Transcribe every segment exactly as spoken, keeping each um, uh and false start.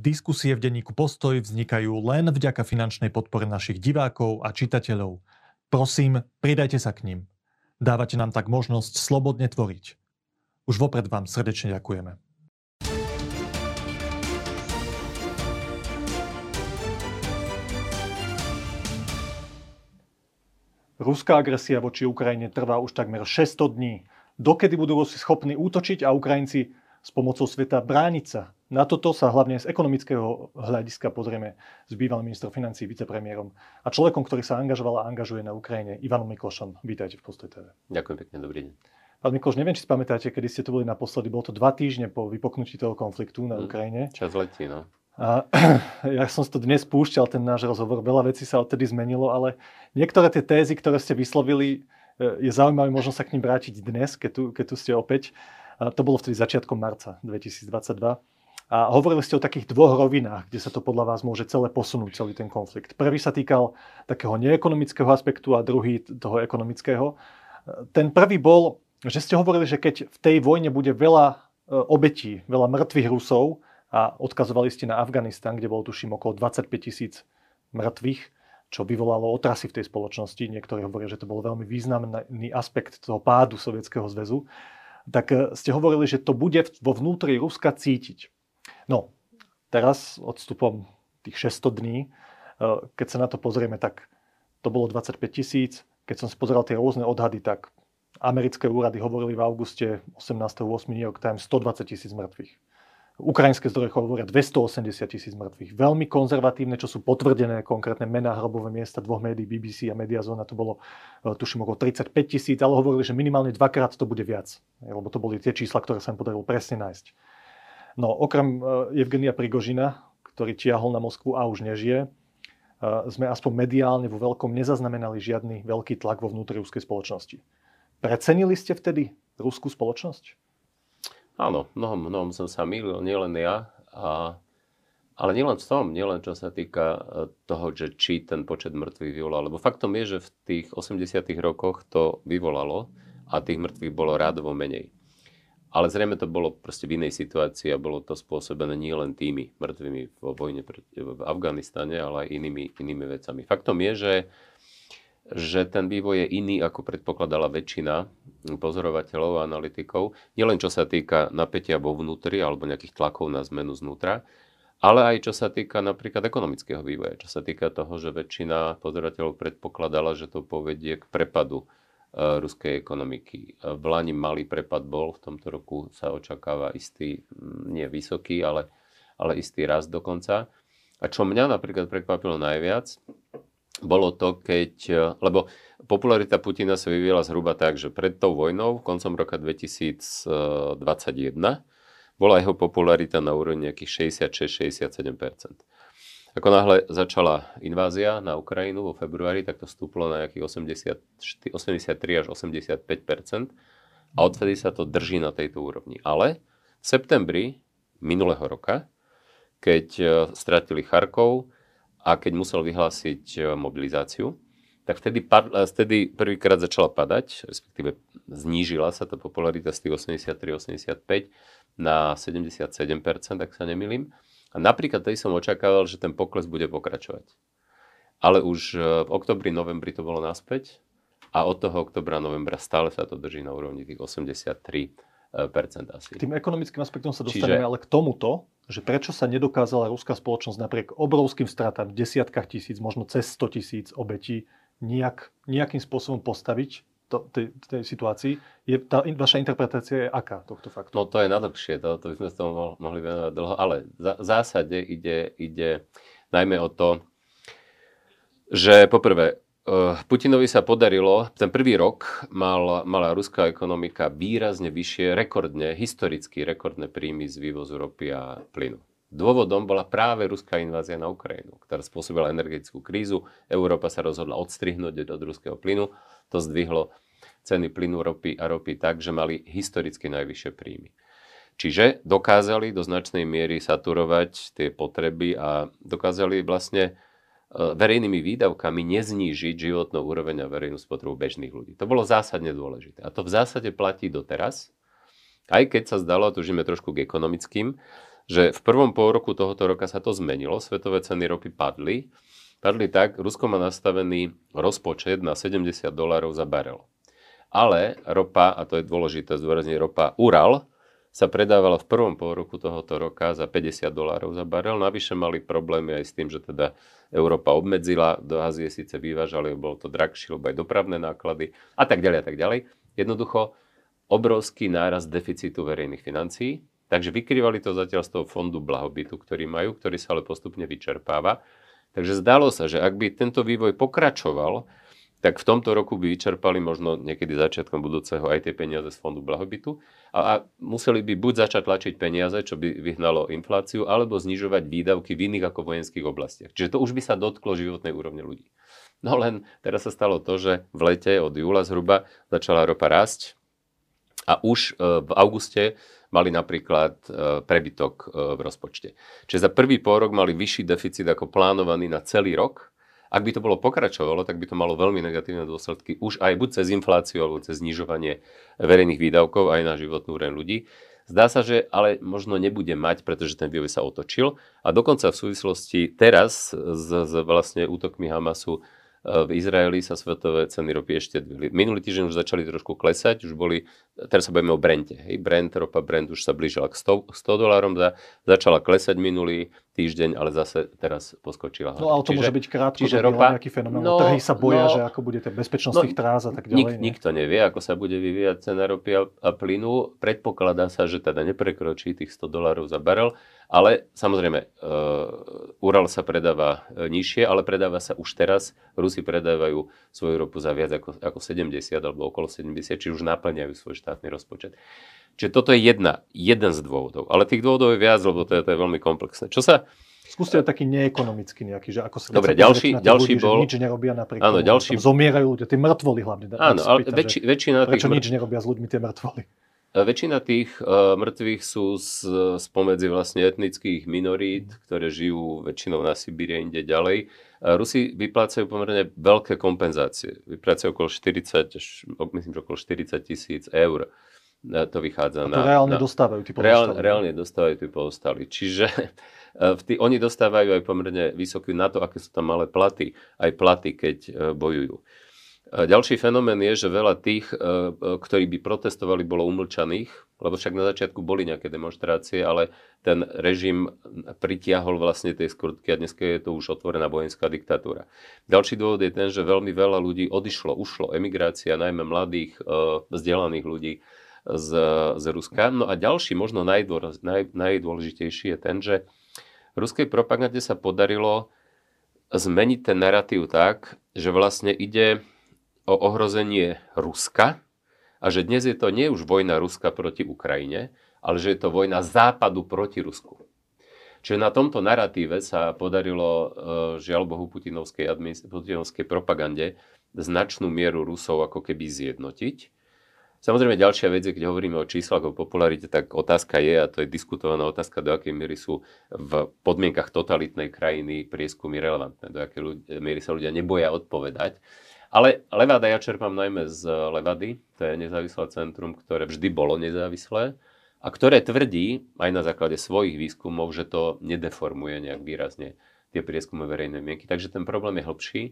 Diskusie v denníku Postoj vznikajú len vďaka finančnej podpore našich divákov a čitateľov. Prosím, pridajte sa k nim. Dávate nám tak možnosť slobodne tvoriť. Už vopred vám srdečne ďakujeme. Ruská agresia voči Ukrajine trvá už takmer šesťsto dní. Dokedy budú Rusi schopní útočiť a Ukrajinci s pomocou sveta brániť sa? Na toto sa hlavne z ekonomického hľadiska pozrieme s bývalým ministrom financií, vicepremiérom a človekom, ktorý sa angažoval a angažuje na Ukrajine, Ivanom Miklošom. Vítajte v Postoj té vé. Ďakujem pekne, dobrý deň. Pán Mikloš, neviem, či si pamätáte, kedy ste tu boli naposledy. Bolo to dva týždne po vypoknutí toho konfliktu na Ukrajine. Mm, čas letí, no. A ja som si to dnes púšťal, ten náš rozhovor. Veľa vecí sa odtedy zmenilo, ale niektoré tie tézy, ktoré ste vyslovili, je zaujímavé možno sa k nim vrátiť dnes, keď tu, keď tu ste opäť. A to bolo vtedy začiatkom marca dvetisícdvadsaťdva. A hovorili ste o takých dvoch rovinách, kde sa to podľa vás môže celé posunúť, celý ten konflikt. Prvý sa týkal takého neekonomického aspektu a druhý toho ekonomického. Ten prvý bol, že ste hovorili, že keď v tej vojne bude veľa obetí, veľa mŕtvych Rusov, a odkazovali ste na Afganistan, kde bolo tuším okolo dvadsaťpäť tisíc mŕtvych, čo vyvolalo otrasy v tej spoločnosti. Niektorí hovoria, že to bol veľmi významný aspekt toho pádu Sovietskeho zväzu. Tak ste hovorili, že to bude vo vnútri Ruska cítiť. No, teraz odstupom tých šesťsto dní, keď sa na to pozrieme, tak to bolo dvadsaťpäť tisíc. Keď som si pozeral tie rôzne odhady, tak americké úrady hovorili v auguste osemnásteho ôsmeho New York Times stodvadsaťtisíc mŕtvych. Ukrajinské zdroje hovoria dvestoosemdesiat tisíc mŕtvych. Veľmi konzervatívne, čo sú potvrdené konkrétne mená, hrobové miesta dvoch médií, bé bé cé a Mediazona, to bolo tuším okolo tridsaťpäť tisíc, ale hovorili, že minimálne dvakrát to bude viac, lebo to boli tie čísla, ktoré sa im podarilo presne nájsť. No, okrem Evgenia Prigožina, ktorý tiahol na Moskvu a už nežije, sme aspoň mediálne vo veľkom nezaznamenali žiadny veľký tlak vo vnútri ruskej spoločnosti. Precenili ste vtedy ruskú spoločnosť? Áno, mnohom, mnohom som sa mýlil, nielen ja, a, ale nielen v tom, nielen čo sa týka toho, že či ten počet mŕtvych vyvolal. Lebo faktom je, že v tých osemdesiatych rokoch to vyvolalo a tých mŕtvych bolo rádovo menej. Ale zrejme to bolo proste v inej situácii a bolo to spôsobené nielen tými mŕtvými vo vojne v Afganistane, ale aj inými, inými vecami. Faktom je, že že ten vývoj je iný, ako predpokladala väčšina pozorovateľov a analytikov. Nielen čo sa týka napätia vo vnútri alebo nejakých tlakov na zmenu znútra, ale aj čo sa týka napríklad ekonomického vývoja. Čo sa týka toho, že väčšina pozorovateľov predpokladala, že to povedie k prepadu e, ruskej ekonomiky. V lani malý prepad bol, v tomto roku sa očakáva istý, nie vysoký, ale, ale istý rast dokonca. A čo mňa napríklad prekvapilo najviac, bolo to, keď, lebo popularita Putina sa vyvíjala zhruba tak, že pred tou vojnou, koncom roka dvetisícdvadsaťjeden, bola jeho popularita na úrovni nejakých šesťdesiatšesť až šesťdesiatsedem percent. Ako náhle začala invázia na Ukrajinu vo februári, tak to stúplo na nejakých osemdesiattri až osemdesiatpäť percent a odvtedy sa to drží na tejto úrovni. Ale v septembri minulého roka, keď stratili Charkov, a keď musel vyhlásiť mobilizáciu, tak vtedy, vtedy prvýkrát začala padať, respektíve znížila sa tá popularita z tých osemdesiattri až osemdesiatpäť na sedemdesiatsedem percent, ak sa nemýlim. A napríklad tej som očakával, že ten pokles bude pokračovať. Ale už v oktobri, novembri to bolo naspäť a od toho oktobra, novembra stále sa to drží na úrovni tých osemdesiattri percent asi. K tým ekonomickým aspektom sa dostaneme, Čiže... ale k tomuto, že prečo sa nedokázala ruská spoločnosť napriek obrovským stratám, desiatkách tisíc, možno cez sto tisíc obetí, nejak, nejakým spôsobom postaviť to, tej, tej situácii. Je, tá, vaša interpretácia je aká tohto faktu? No to je nadlhšie, to, to by sme z toho mohli venovať dlho, ale v zásade ide, ide najmä o to, že poprvé, Putinovi sa podarilo, ten prvý rok mal, mala ruská ekonomika výrazne vyššie, rekordne, historicky rekordné príjmy z vývozu ropy a plynu. Dôvodom bola práve ruská invázia na Ukrajinu, ktorá spôsobila energetickú krízu. Európa sa rozhodla odstrihnúť od ruského plynu. To zdvihlo ceny plynu, ropy a ropy tak, že mali historicky najvyššie príjmy. Čiže dokázali do značnej miery saturovať tie potreby a dokázali vlastne verejnými výdavkami neznížiť životnú úroveň a verejnú spotrebu bežných ľudí. To bolo zásadne dôležité. A to v zásade platí doteraz, aj keď sa zdalo, a tužíme trošku k ekonomickým, že v prvom pôroku tohoto roka sa to zmenilo, svetové ceny ropy padli. Padli tak, Rusko má nastavený rozpočet na sedemdesiat dolárov za barel. Ale ropa, a to je dôležité zdôrazniť, ropa Ural sa predávala v prvom pôroku tohoto roka za päťdesiat dolárov za barel. Navyše mali problémy aj s tým, že teda Európa obmedzila, do Ázie síce vyvážali, bolo to drahšie, lebo aj dopravné náklady a tak ďalej a tak ďalej. Jednoducho obrovský nárast deficitu verejných financií, takže vykrývali to zatiaľ z toho fondu blahobytu, ktorý majú, ktorý sa ale postupne vyčerpáva. Takže zdalo sa, že ak by tento vývoj pokračoval, tak v tomto roku by vyčerpali možno niekedy začiatkom budúceho aj tie peniaze z fondu blahobytu a, a museli by buď začať tlačiť peniaze, čo by vyhnalo infláciu, alebo znižovať výdavky v iných ako vojenských oblastiach. Čiže to už by sa dotklo životnej úrovne ľudí. No len teraz sa stalo to, že v lete od júla zhruba začala ropa rásť a už v auguste mali napríklad prebytok v rozpočte. Čiže za prvý pôrok mali vyšší deficit ako plánovaný na celý rok. Ak by to bolo pokračovalo, tak by to malo veľmi negatívne dôsledky už aj buď cez infláciu, alebo cez znižovanie verejných výdavkov aj na životnú úroveň ľudí. Zdá sa, že ale možno nebude mať, pretože ten vývoj sa otočil. A dokonca v súvislosti teraz s, s vlastne útokmi Hamasu v Izraeli sa svetové ceny ropy ešte dvihli. Minulý týždeň už začali trošku klesať, už boli, teraz sa bavíme o Brente. Hej, Brent, ropa Brent už sa blížila k sto dolárom, za, začala klesať minulý týždeň, ale zase teraz poskočila. No ale to čiže, môže byť krátko, že ropa, nejaký fenomén. No, trhy sa boja, no, že ako bude tá bezpečnosť no, tých tráz a tak ďalej. Nik, ne? Nikto nevie, ako sa bude vyvíjať cena ropy a, a plynu. Predpokladá sa, že teda neprekročí tých sto dolárov za barel, ale samozrejme uh, Ural sa predáva nižšie, ale predáva sa už teraz. Rusi predávajú svoju ropu za viac ako, ako sedemdesiat alebo okolo sedemdesiat, či už naplňajú svoj štátny rozpočet. Čiže toto je jedna, jeden z dôvodov. Ale tých dôvodov je viac, lebo to je, to je veľmi komplexné. Čo sa... Skúste taký neekonomický nejaký, že ako sa... Dobre, ďalší, ďalší ľudí, bol... nič nerobia napriek áno, tomu, ďalší... zomierajú ľudia, tie mŕtvoly hlavne. Áno, ale spýtam, väč, väčšina tých... Prečo nič nerobia s ľuďmi tie mŕtvoly? Väčšina tých uh, mŕtvych sú z, spomedzi vlastne etnických minorít, ktoré žijú väčšinou na Sibíri a inde ďalej. Rusi vyplácajú pomerne veľké kompenzácie. Vyplácajú okolo štyridsať, myslím, okolo štyridsať tisíc eur. To vychádza na... A to reálne na, dostávajú tí poostali. Reál, reálne dostávajú tí poostali. Čiže tí, oni dostávajú aj pomerne vysokú na to, aké sú tam malé platy. Aj platy, keď bojujú. Ďalší fenomén je, že veľa tých, ktorí by protestovali, bolo umlčaných. Lebo však na začiatku boli nejaké demonštrácie, ale ten režim pritiahol vlastne tej skrutky a dnes je to už otvorená vojenská diktatúra. Ďalší dôvod je ten, že veľmi veľa ľudí odišlo, ušlo. Emigrácia, najmä mladých, vzdelaných ľudí Z, z Ruska. No a ďalší, možno najdôraz, naj, najdôležitejší je ten, že ruskej propagande sa podarilo zmeniť ten narratív tak, že vlastne ide o ohrozenie Ruska a že dnes je to nie už vojna Ruska proti Ukrajine, ale že je to vojna Západu proti Rusku. Čiže na tomto narratíve sa podarilo, žiaľ Bohu, putinovskej, putinovskej propagande značnú mieru Rusov ako keby zjednotiť. Samozrejme, ďalšia vec je, keď hovoríme o číslach, o popularite, tak otázka je, a to je diskutovaná otázka, do akej miery sú v podmienkach totalitnej krajiny prieskumy relevantné, do akej miery sa ľudia neboja odpovedať. Ale Levada, ja čerpám najmä z Levady, to je nezávislé centrum, ktoré vždy bolo nezávislé a ktoré tvrdí, aj na základe svojich výskumov, že to nedeformuje nejak výrazne tie prieskumy verejnej mienky. Takže ten problém je hlbší.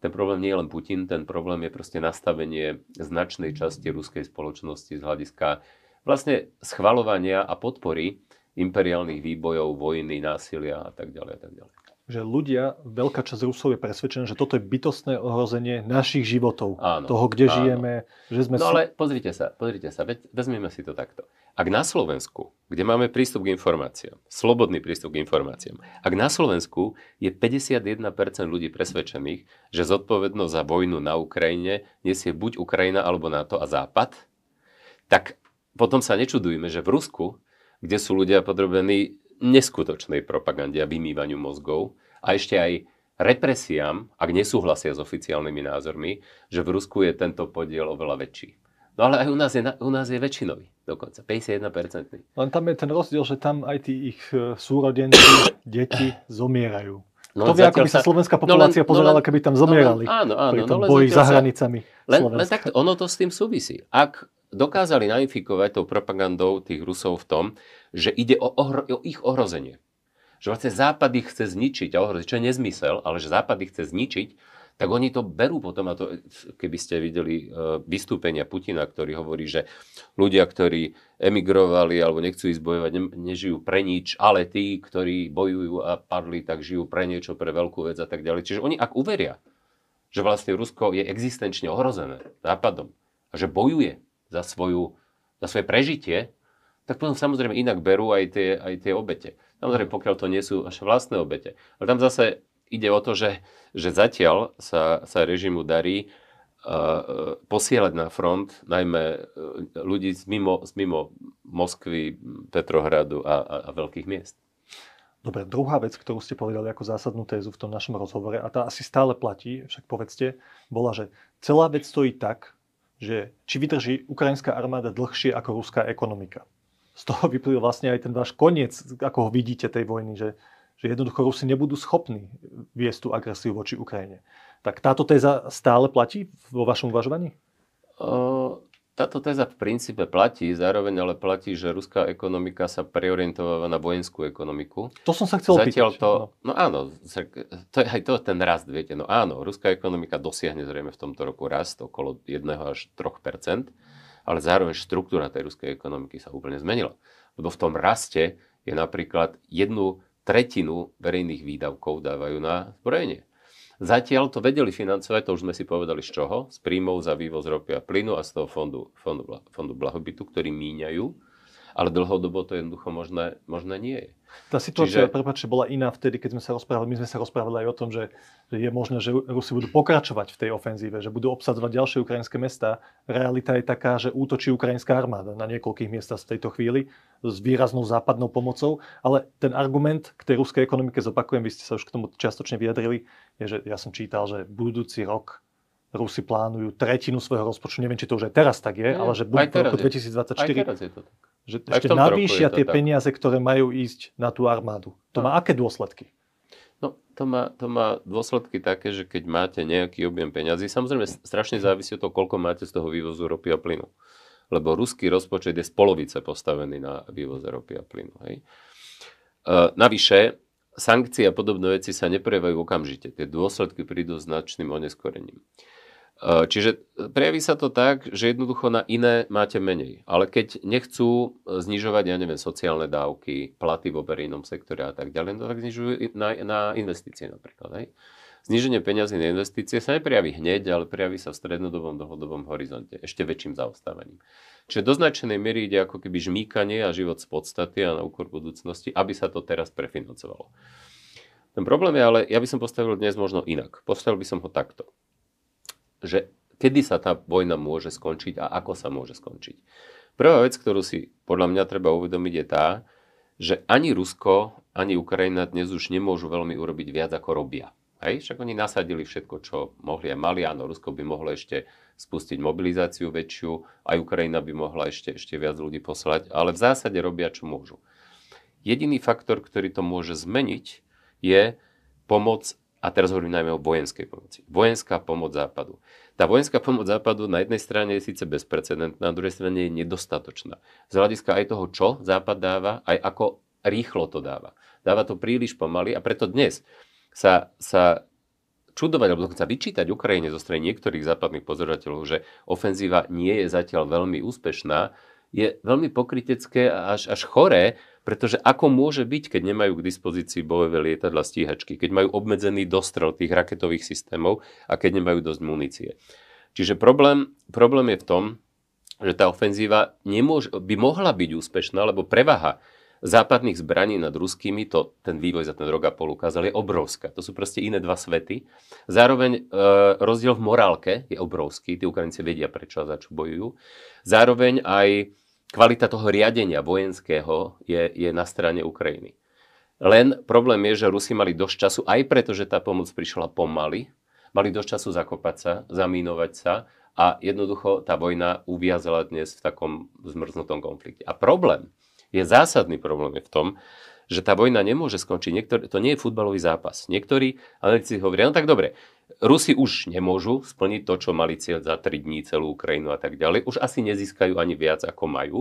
Ten problém nie je len Putin, ten problém je proste nastavenie značnej časti ruskej spoločnosti z hľadiska vlastne schvaľovania a podpory imperiálnych výbojov, vojny, násilia a tak ďalej a tak ďalej. Že ľudia, veľká časť Rusov je presvedčená, že toto je bytostné ohrozenie našich životov, áno, toho, kde áno. žijeme. Že sme no si... ale pozrite sa, pozrite sa, vezmeme si to takto. Ak na Slovensku, kde máme prístup k informáciám, slobodný prístup k informáciám, ak na Slovensku je päťdesiatjeden percent ľudí presvedčených, že zodpovednosť za vojnu na Ukrajine nesie buď Ukrajina alebo NATO a Západ, tak potom sa nečudujme, že v Rusku, kde sú ľudia podrobení neskutočnej propagande a vymývaniu mozgov a ešte aj represiám, ak nesúhlasia s oficiálnymi názormi, že v Rusku je tento podiel oveľa väčší. No ale aj u nás je, u nás je väčšinový dokonca, päťdesiatjeden percent. Len tam je ten rozdiel, že tam aj tí ich súrodenci, deti zomierajú. No, to vie, ako by sa slovenská populácia no, pozerala, no, keby tam zomierali no, áno, áno, pri tom no, boji za hranicami len, Slovenska. Len tak, ono to s tým súvisí. Ak dokázali nainfikovať tou propagandou tých Rusov v tom, že ide o, ohro- o ich ohrozenie. Že vlastne Západ ich chce zničiť a ohroziť, čo je nezmysel, ale že Západ ich chce zničiť, tak oni to berú potom. A to, keby ste videli vystúpenia Putina, ktorý hovorí, že ľudia, ktorí emigrovali alebo nechcú ísť bojovať, nežijú pre nič, ale tí, ktorí bojujú a padli, tak žijú pre niečo, pre veľkú vec a tak ďalej. Čiže oni ak uveria, že vlastne Rusko je existenčne ohrozené Západom a že bojuje za, svoju, za svoje prežitie, tak potom samozrejme inak berú aj tie, aj tie obete. Samozrejme, pokiaľ to nie sú až vlastné obete. Ale tam zase ide o to, že, že zatiaľ sa, sa režimu darí uh, posielať na front najmä ľudí z mimo, z mimo Moskvy, Petrohradu a, a, a veľkých miest. Dobre, druhá vec, ktorú ste povedali ako zásadnú tézu v tom našom rozhovore, a tá asi stále platí, však povedzte, bola, že celá vec stojí tak, že či vydrží ukrajinská armáda dlhšie ako ruská ekonomika. Z toho vyplýva vlastne aj ten váš koniec, ako ho vidíte tej vojny, že, že jednoducho Rusi nebudú schopní viesť tú agresiu voči Ukrajine. Tak táto téza stále platí vo vašom uvažovaní? O, táto téza v princípe platí, zároveň ale platí, že ruská ekonomika sa preorientováva na vojenskú ekonomiku. To som sa chcel Zatiaľ pýtať. To, no. no áno, to je aj to, ten rast, viete. No áno, ruská ekonomika dosiahne zrejme v tomto roku rast okolo jedného až troch percent. Ale zároveň štruktúra tej ruskej ekonomiky sa úplne zmenila. Lebo v tom raste je napríklad jednu tretinu verejných výdavkov dávajú na zbrojenie. Zatiaľ to vedeli financovať, to už sme si povedali z čoho, z príjmov za vývoz ropy a plynu a z toho fondu, fondu, fondu blahobytu, ktorý míňajú, ale dlhodobo to jednoducho možné, možné nie je. Tá situácia, Čiže... prepáčte, bola iná vtedy, keď sme sa rozprávali. My sme sa rozprávali aj o tom, že, že je možné, že Rusi budú pokračovať v tej ofenzíve, že budú obsadzovať ďalšie ukrajinské mestá. Realita je taká, že útočí ukrajinská armáda na niekoľkých miestach v tejto chvíli s výraznou západnou pomocou. Ale ten argument k tej ruskej ekonomike, zopakujem, vy ste sa už k tomu čiastočne vyjadrili, je, že ja som čítal, že budúci rok Rusi plánujú tretinu svojho rozpočtu. Neviem, či to už aj teraz tak je, nie, ale že budú v roku dvetisícdvadsaťštyri. Že ešte navýšia tie tak. peniaze, ktoré majú ísť na tú armádu. To no. má aké dôsledky? No, to má, to má dôsledky také, že keď máte nejaký objem peňazí, samozrejme strašne závisí od toho, koľko máte z toho vývozu ropy a plynu. Lebo ruský rozpočet je z polovice postavený na vývoze ropy a plynu. Hej. E, navyše, sankcie a podobné veci sa neprejavujú okamžite. Tie dôsledky prídu značným oneskorením. Čiže prejaví sa to tak, že jednoducho na iné máte menej. Ale keď nechcú znižovať, ja neviem, sociálne dávky, platy vo verejnom sektore a tak ďalej, no tak znižujú na, na investície napríklad. Hej. Zníženie peňazí na investície sa neprejaví hneď, ale prejaví sa v strednodobom, dlhodobom horizonte, ešte väčším zaostávaním. Čiže do značenej miery ide ako keby žmýkanie a život z podstaty a na úkor budúcnosti, aby sa to teraz prefinancovalo. Ten problém je ale, ja by som postavil dnes možno inak. Postavil by som ho takto. Že kedy sa tá vojna môže skončiť a ako sa môže skončiť. Prvá vec, ktorú si podľa mňa treba uvedomiť, je tá, že ani Rusko, ani Ukrajina dnes už nemôžu veľmi urobiť viac, ako robia. Hej? Však oni nasadili všetko, čo mohli a mali. Áno, Rusko by mohlo ešte spustiť mobilizáciu väčšiu, aj Ukrajina by mohla ešte, ešte viac ľudí poslať, ale v zásade robia, čo môžu. Jediný faktor, ktorý to môže zmeniť, je pomoc. A teraz hovorím najmä o vojenskej pomoci. Vojenská pomoc Západu. Tá vojenská pomoc Západu na jednej strane je síce bezprecedentná, na druhej strane je nedostatočná. Z hľadiska aj toho, čo Západ dáva, aj ako rýchlo to dáva. Dáva to príliš pomaly a preto dnes sa, sa čudovať, alebo dokonca vyčítať Ukrajine zo strany niektorých západných pozorovateľov, že ofenzíva nie je zatiaľ veľmi úspešná, je veľmi pokrytecké a až, až choré, pretože ako môže byť, keď nemajú k dispozícii bojové lietadlá stíhačky, keď majú obmedzený dostrel tých raketových systémov a keď nemajú dosť munície. Čiže problém, problém je v tom, že tá ofenzíva nemôže, by mohla byť úspešná, lebo prevaha západných zbraní nad ruskými, to ten vývoj za ten rok a pol ukázal, je obrovská. To sú proste iné dva svety. Zároveň e, rozdiel v morálke je obrovský. Tí Ukrajinci vedia, prečo a za čo bojujú. Zároveň aj kvalita toho riadenia vojenského je, je na strane Ukrajiny. Len problém je, že Rusi mali dosť času, aj preto, že tá pomoc prišla pomaly, mali dosť času zakopať sa, zamínovať sa a jednoducho tá vojna uviazla dnes v takom zmrznutom konflikte. A problém, je zásadný problém je v tom, že tá vojna nemôže skončiť. Niektor, to nie je futbalový zápas. Niektorí analytici hovoria, no tak dobre, Rusi už nemôžu splniť to, čo mali cieľ za tri dní celú Ukrajinu a tak ďalej. Už asi nezískajú ani viac, ako majú.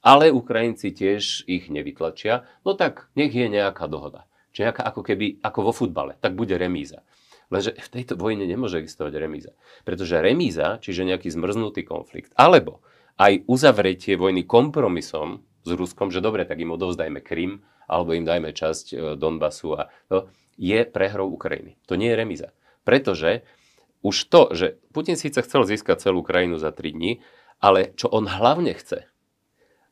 Ale Ukrajinci tiež ich nevytlačia. No tak nech je nejaká dohoda. Čiže nejaká, ako keby, ako vo futbale, tak bude remíza. Lenže v tejto vojne nemôže existovať remíza. Pretože remíza, čiže nejaký zmrznutý konflikt, alebo aj uzavretie vojny kompromisom s Ruskom, že dobre, tak im odovzdajme Krym, alebo im dajme časť Donbasu, a to je prehrou Ukrajiny. To nie je remíza. Pretože už to, že Putin síce chcel získať celú krajinu za tri dní, ale čo on hlavne chce,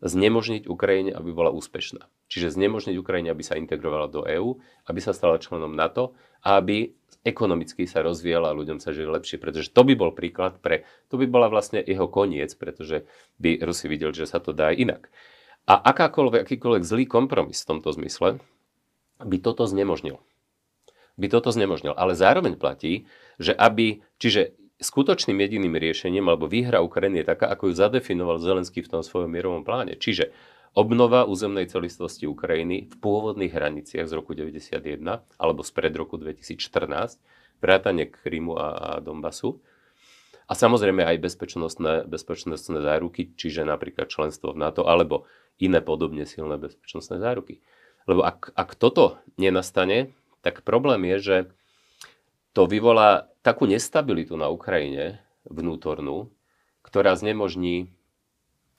znemožniť Ukrajine, aby bola úspešná. Čiže znemožniť Ukrajine, aby sa integrovala do EÚ, aby sa stala členom NATO a aby ekonomicky sa rozvíjala a ľuďom sa žije lepšie. Pretože to by bol príklad pre... To by bola vlastne jeho koniec, pretože by Rusi videli, že sa to dá aj inak. A akákoľvek, akýkoľvek zlý kompromis v tomto zmysle by toto znemožnil. By toto znemožnil. Ale zároveň platí, že aby... Čiže skutočným jediným riešením alebo výhra Ukrajiny je taká, ako ju zadefinoval Zelenský v tom svojom mierovom pláne. Čiže obnova územnej celistvosti Ukrajiny v pôvodných hraniciach z roku deväťdesiatjeden alebo spred roku dvetisícštrnásť, vrátanie Krymu a, a Donbasu. A samozrejme aj bezpečnostné, bezpečnostné záruky, čiže napríklad členstvo v NATO alebo iné podobne silné bezpečnostné záruky. Lebo ak, ak toto nenastane, tak problém je, že to vyvolá takú nestabilitu na Ukrajine vnútornú, ktorá znemožní,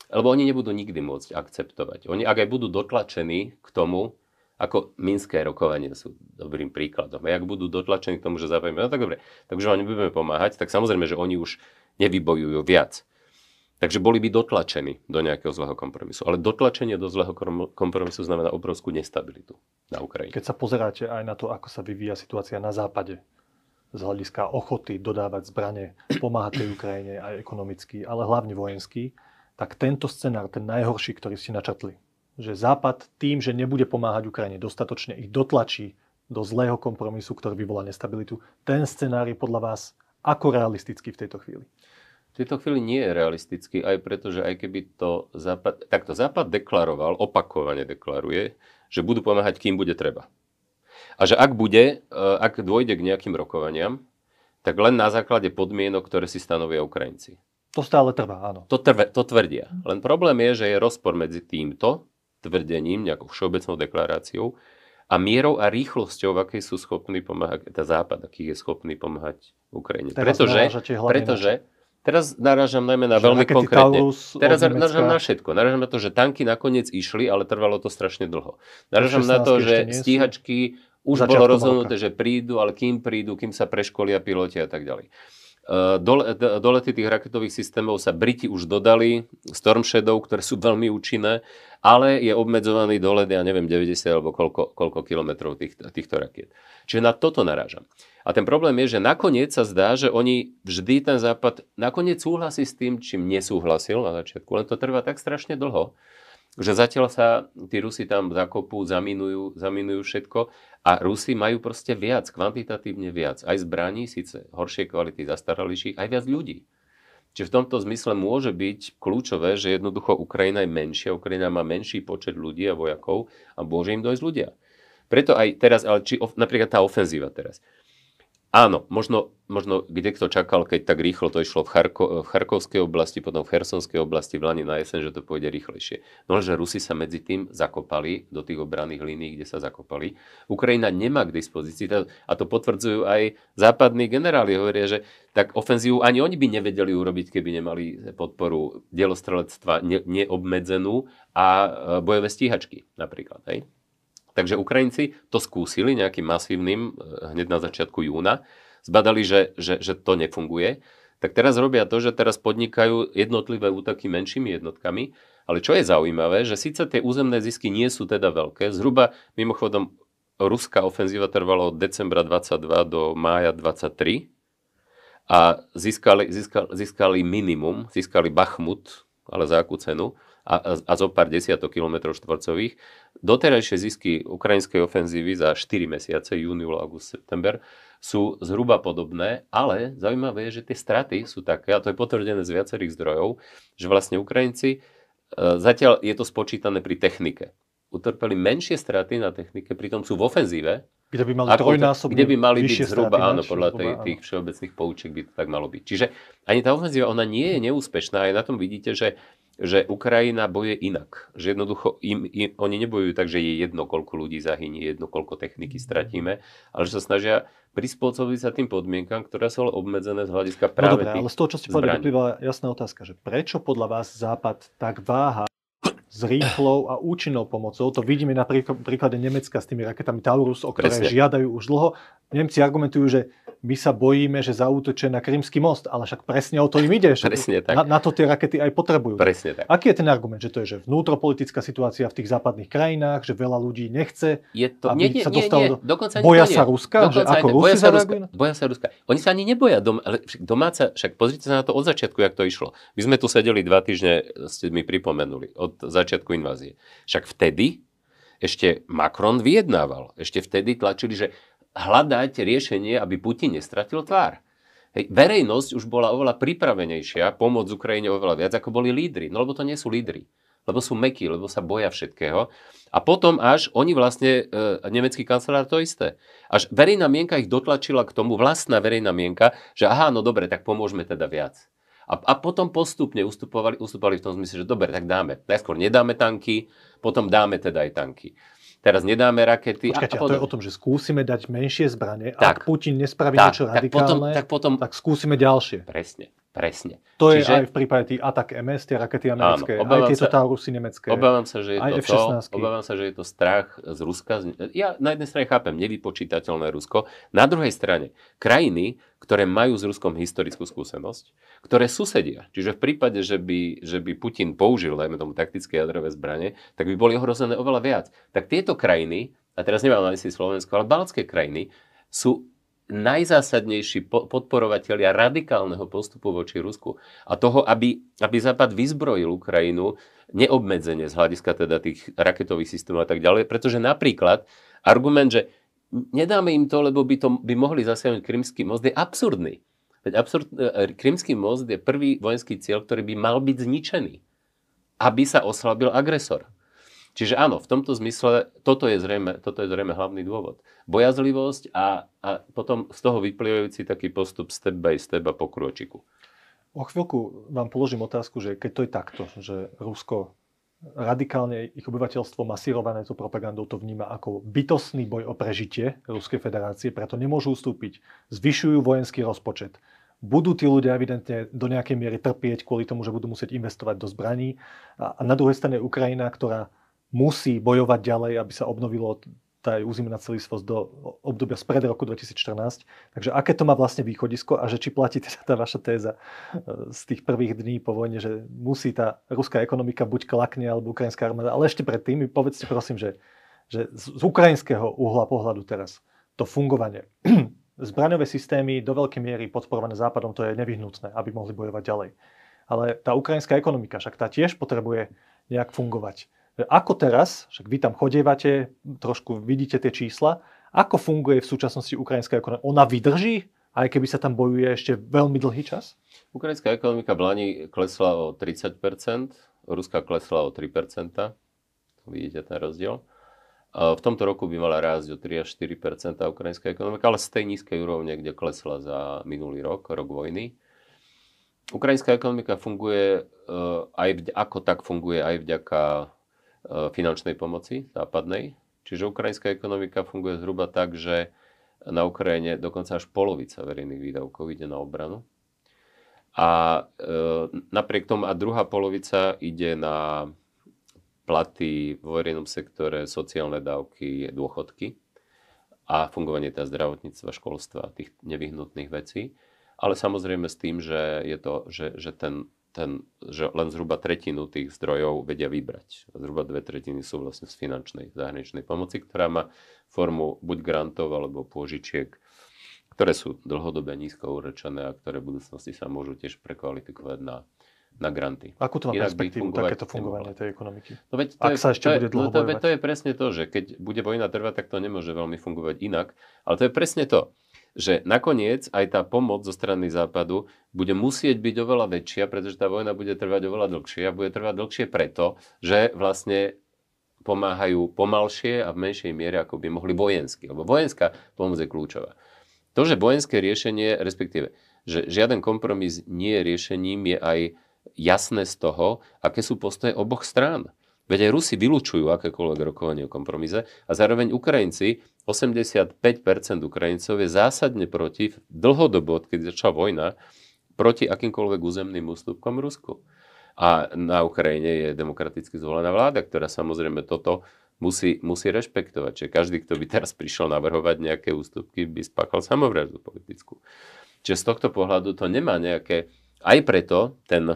lebo oni nebudú nikdy môcť akceptovať. Oni ak aj budú dotlačení k tomu, ako minské rokovania sú dobrým príkladom. A ak budú dotlačení k tomu, že zapojíte, no tak dobre, takže vám nebudeme pomáhať, tak samozrejme, že oni už nevybojujú viac. Takže boli by dotlačení do nejakého zlého kompromisu. Ale dotlačenie do zlého kompromisu znamená obrovskú nestabilitu na Ukrajine. Keď sa pozeráte aj na to, ako sa vyvíja situácia na západe, z hľadiska ochoty dodávať zbrane, pomáhať tej Ukrajine aj ekonomicky, ale hlavne vojenský, tak tento scenár, ten najhorší, ktorý ste načrtli, že Západ tým, že nebude pomáhať Ukrajine dostatočne, ich dotlačí do zlého kompromisu, ktorý vyvolá nestabilitu, ten scenár je podľa vás ako realistický v tejto chvíli? V tejto chvíli nie je realistický, aj pretože aj keby to Západ... Takto Západ deklaroval, opakovane deklaruje, že budú pomáhať, kým bude treba. A že ak bude, ak dôjde k nejakým rokovaniam, tak len na základe podmienok, ktoré si stanovia Ukrajinci. To stále trvá, áno. To, trv, to tvrdia. Len problém je, že je rozpor medzi týmto tvrdením, nejakou všeobecnou deklaráciou a mierou a rýchlosťou, v akej sú schopní pomáhať, tá Západ, akých je schopný pomáhať Ukrajine. Teraz pretože, pretože teraz narážam najmä na veľmi konkrétne. Taurus, teraz narážam na všetko. Narážam na to, že tanky nakoniec išli, ale trvalo to strašne dlho. Narážam na to, že stíhačky už bolo rozhodnuté, že prídu, ale kým prídu, kým sa preškolia piloti a tak ďalej. Dole, dolety tých raketových systémov sa Briti už dodali, Storm Shadow, ktoré sú veľmi účinné, ale je obmedzovaný dolet, ja neviem, deväťdesiat alebo koľko, koľko kilometrov tých, týchto rakiet. Čiže na toto narážam. A ten problém je, že nakoniec sa zdá, že oni vždy ten Západ nakoniec súhlasí s tým, čím nesúhlasil na začiatku, len to trvá tak strašne dlho, že zatiaľ sa tí Rusi tam zakopú, zaminujú, zaminujú všetko. A Rusi majú proste viac, kvantitatívne viac. Aj zbraní, síce horšie kvality, zastaralejších, aj viac ľudí. Čiže v tomto zmysle môže byť kľúčové, že jednoducho Ukrajina je menšia, Ukrajina má menší počet ľudí a vojakov a môže im dojsť ľudia. Preto aj teraz, ale či napríklad tá ofenzíva teraz. Áno, možno, možno kdekto čakal, keď tak rýchlo to išlo v, Charko, v Charkovskej oblasti, potom v Chersonskej oblasti, v Lani na jeseň, že to pôjde rýchlejšie. No lenže Rusi sa medzi tým zakopali do tých obranných línií, kde sa zakopali. Ukrajina nemá k dispozícii, a to potvrdzujú aj západní generáli, hovoria, že tak ofenzívu ani oni by nevedeli urobiť, keby nemali podporu dielostrelectva neobmedzenú a bojové stíhačky napríklad, hej. Takže Ukrajinci to skúsili nejakým masívnym, hneď na začiatku júna, zbadali, že, že, že to nefunguje. Tak teraz robia to, že teraz podnikajú jednotlivé útoky menšími jednotkami. Ale čo je zaujímavé, že síce tie územné zisky nie sú teda veľké, zhruba mimochodom ruská ofenzíva trvala od decembra dvadsaťdva do mája dvadsaťtri a získali, získali, získali minimum, získali Bachmut, ale za akú cenu, a, a zo pár desiatok kilometrov štvorcových. Doterajšie zisky ukrajinskej ofenzívy za štyri mesiace, júni, august, september, sú zhruba podobné, ale zaujímavé je, že tie straty sú také, a to je potvrdené z viacerých zdrojov, že vlastne Ukrajinci, e, zatiaľ je to spočítané pri technike. utrpeli menšie straty na technike, pritom sú v ofenzíve. Kde by mali trojnásobne, kde by mali byť zhruba, áno, podľa tej, tých všeobecných poučiek by to tak malo byť. Čiže ani tá ofenzíva, ona nie je neúspešná. Aj na tom vidíte, že, že Ukrajina boje inak. Že jednoducho im, im, oni nebojujú tak, že je jedno, koľko ľudí zahynie, jedno, koľko techniky stratíme, ale že sa snažia prispôsobiť sa tým podmienkam, ktoré sú obmedzené z hľadiska práve tých zbraní. No dobré, ale z toho, čo ste povedali, vyplýva jasná otázka, že prečo podľa vás Západ tak váha s rýchlou a účinnou pomocou. To vidíme na príklade Nemecka s tými raketami Taurus, o ktoré Presne. žiadajú už dlho. Nemci argumentujú, že my sa bojíme, že zaútočia na Krymský most, ale však presne o to im ide. Presne tak. Na, na to tie rakety aj potrebujú. Presne tak. Aký je ten argument, že to je že vnútropolitická situácia v tých západných krajinách, že veľa ľudí nechce, je to, aby nie, nie, sa dostalo nie, nie. do... Boja sa Ruska? Že ako Rusi zareagujú? Boja sa Ruska. Oni sa ani neboja. Dom, ale domáca, však pozrite sa na to od začiatku, jak to išlo. My sme tu sedeli dva týždne, ste mi pripomenuli, od začiatku invázie. Však vtedy ešte Macron vyjednával. Ešte vtedy tlačili, že hľadať riešenie, aby Putin nestratil tvár. Hej, verejnosť už bola oveľa pripravenejšia pomôcť Ukrajine oveľa viac, ako boli lídri. No lebo to nie sú lídri. Lebo sú mäkkí, lebo sa boja všetkého. A potom až oni vlastne, e, nemecký kancelár to isté. Až verejná mienka ich dotlačila k tomu, vlastná verejná mienka, že aha, no dobre, tak pomôžeme teda viac. A, a potom postupne ustupovali, ustupovali v tom zmysle, že dobre, tak dáme. Najskôr nedáme tanky, potom dáme teda aj tanky. Teraz nedáme rakety. Počkajte, a, a to je o tom, že skúsime dať menšie zbranie a ak Putin nespraví tak, niečo tak radikálne, potom, tak, potom, tak skúsime ďalšie. Presne, presne. To Čiže, je aj v prípade tých Atak em es, tie rakety americké, áno, aj tieto Taurusy nemecké. Obávam sa, že je to to, obávam sa, že je to strach z Ruska. Ja na jednej strane chápem nevypočítateľné Rusko, na druhej strane krajiny, ktoré majú s Ruskom historickú skúsenosť, ktoré susedia. Čiže v prípade, že by, že by Putin použil, dajme tomu, taktické jadrové zbranie, tak by boli ohrozené oveľa viac. Tak tieto krajiny, a teraz nemám na mysli Slovensko, ale baltské krajiny, sú najzásadnejší podporovatelia radikálneho postupu voči Rusku. A toho, aby, aby Západ vyzbrojil Ukrajinu neobmedzenie z hľadiska teda tých raketových systémov a tak ďalej, pretože napríklad argument, že nedáme im to, lebo by, to, by mohli zasiahnuť Krymský most, je absurdný. Veď absurd, Krymský most je prvý vojenský cieľ, ktorý by mal byť zničený, aby sa oslabil agresor. Čiže áno, v tomto zmysle toto je zrejme, toto je zrejme hlavný dôvod. Bojazlivosť a, a potom z toho vyplývajúci taký postup step by step a po krôčiku. O chvíľku vám položím otázku, že keď to je takto, že Rusko radikálne ich obyvateľstvo masírované tú propagandou to vníma ako bytostný boj o prežitie Ruskej federácie, preto nemôžu ustúpiť, zvyšujú vojenský rozpočet. Budú tí ľudia evidentne do nejakej miery trpieť kvôli tomu, že budú musieť investovať do zbraní. A na druhej strane Ukrajina, ktorá musí bojovať ďalej, aby sa obnovilo tá územná celistvosť do obdobia spred roku dvetisícštrnásť. Takže aké to má vlastne východisko a že či platí teda tá vaša téza z tých prvých dní po vojne, že musí tá ruská ekonomika buď klakne, alebo ukrajinská armáda. Ale ešte predtým mi povedzte prosím, že, že z ukrajinského uhla pohľadu teraz to fungovanie. Zbraňové systémy do veľkej miery podporované Západom, to je nevyhnutné, aby mohli bojovať ďalej. Ale tá ukrajinská ekonomika, však tá tiež potrebuje nejak fungovať. Ako teraz, však vy tam chodievate, trošku vidíte tie čísla, ako funguje v súčasnosti ukrajinská ekonomika? Ona vydrží, aj keby sa tam bojuje ešte veľmi dlhý čas? Ukrajinská ekonomika v lani klesla o tridsať percent, ruská klesla o tri percentá, vidíte ten rozdiel. V tomto roku by mala rásť o tri až štyri percentá ukrajinská ekonomika, ale z tej nízkej úrovne, kde klesla za minulý rok, rok vojny. Ukrajinská ekonomika funguje, aj vďaka, ako tak funguje aj vďaka finančnej pomoci západnej. Čiže ukrajinská ekonomika funguje zhruba tak, že na Ukrajine dokonca až polovica verejných výdavkov ide na obranu. A e, napriek tomu a druhá polovica ide na platy v verejnom sektore, sociálne dávky, dôchodky a fungovanie teda zdravotníctva, školstva, tých nevyhnutných vecí. Ale samozrejme s tým, že je to, že, že ten Ten, že len zhruba tretinu tých zdrojov vedia vybrať. Zhruba dve tretiny sú vlastne z finančnej zahraničnej pomoci, ktorá má formu buď grantov alebo pôžičiek, ktoré sú dlhodobé nízko úročené a ktoré v budúcnosti sa môžu tiež prekvalifikovať na, na granty. Akú to má perspektívu takéto fungovanie tej ekonomiky? No veď to Ak je, sa ešte to bude dlho bojovať. To je presne to, že keď bude vojna trvať, tak to nemôže veľmi fungovať inak. Ale to je presne to, že nakoniec aj tá pomoc zo strany Západu bude musieť byť oveľa väčšia, pretože tá vojna bude trvať oveľa dlhšie a bude trvať dlhšie preto, že vlastne pomáhajú pomalšie a v menšej miere, ako by mohli vojensky. Lebo vojenská pomoc je kľúčová. To, že vojenské riešenie, respektíve, že žiaden kompromis nie je riešením, je aj jasné z toho, aké sú postoje oboch strán. Veď aj Rusi vylúčujú akékoľvek rokovanie o kompromise a zároveň Ukrajinci, osemdesiatpäť percent Ukrajincov je zásadne proti, dlhodobo, odkedy začala vojna, proti akýmkoľvek územným ústupkom Rusku. A na Ukrajine je demokraticky zvolená vláda, ktorá samozrejme toto musí, musí rešpektovať. Čiže každý, kto by teraz prišiel navrhovať nejaké ústupky, by spáchal samovraždu politickú. Čiže z tohto pohľadu to nemá nejaké... Aj preto ten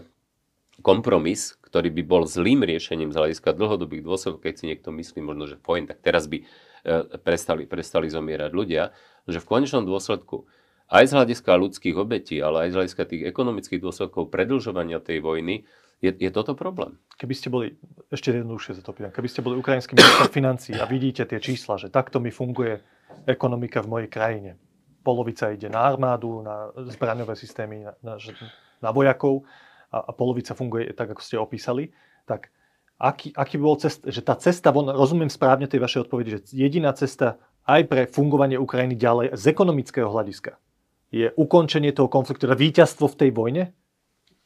kompromis, ktorý by bol zlým riešením z hľadiska dlhodobých dôsledkov, keď si niekto myslí možno, že pojem, tak teraz by e, prestali, prestali zomierať ľudia, že v konečnom dôsledku aj z hľadiska ľudských obetí, ale aj z hľadiska tých ekonomických dôsledkov predĺžovania tej vojny, je, je toto problém. Keby ste boli, ešte jednoduchšie sa to pýtam, keby ste boli ukrajinský minister financií a vidíte tie čísla, že takto mi funguje ekonomika v mojej krajine. Polovica ide na armádu, na zbraňové systémy, na, na, na vojakov, a polovica funguje tak, ako ste opísali, tak aký, aký bol cest, že tá cesta, von, rozumiem správne tej vašej odpovedi, že jediná cesta aj pre fungovanie Ukrajiny ďalej z ekonomického hľadiska je ukončenie toho konfliktu, teda víťazstvo v tej vojne?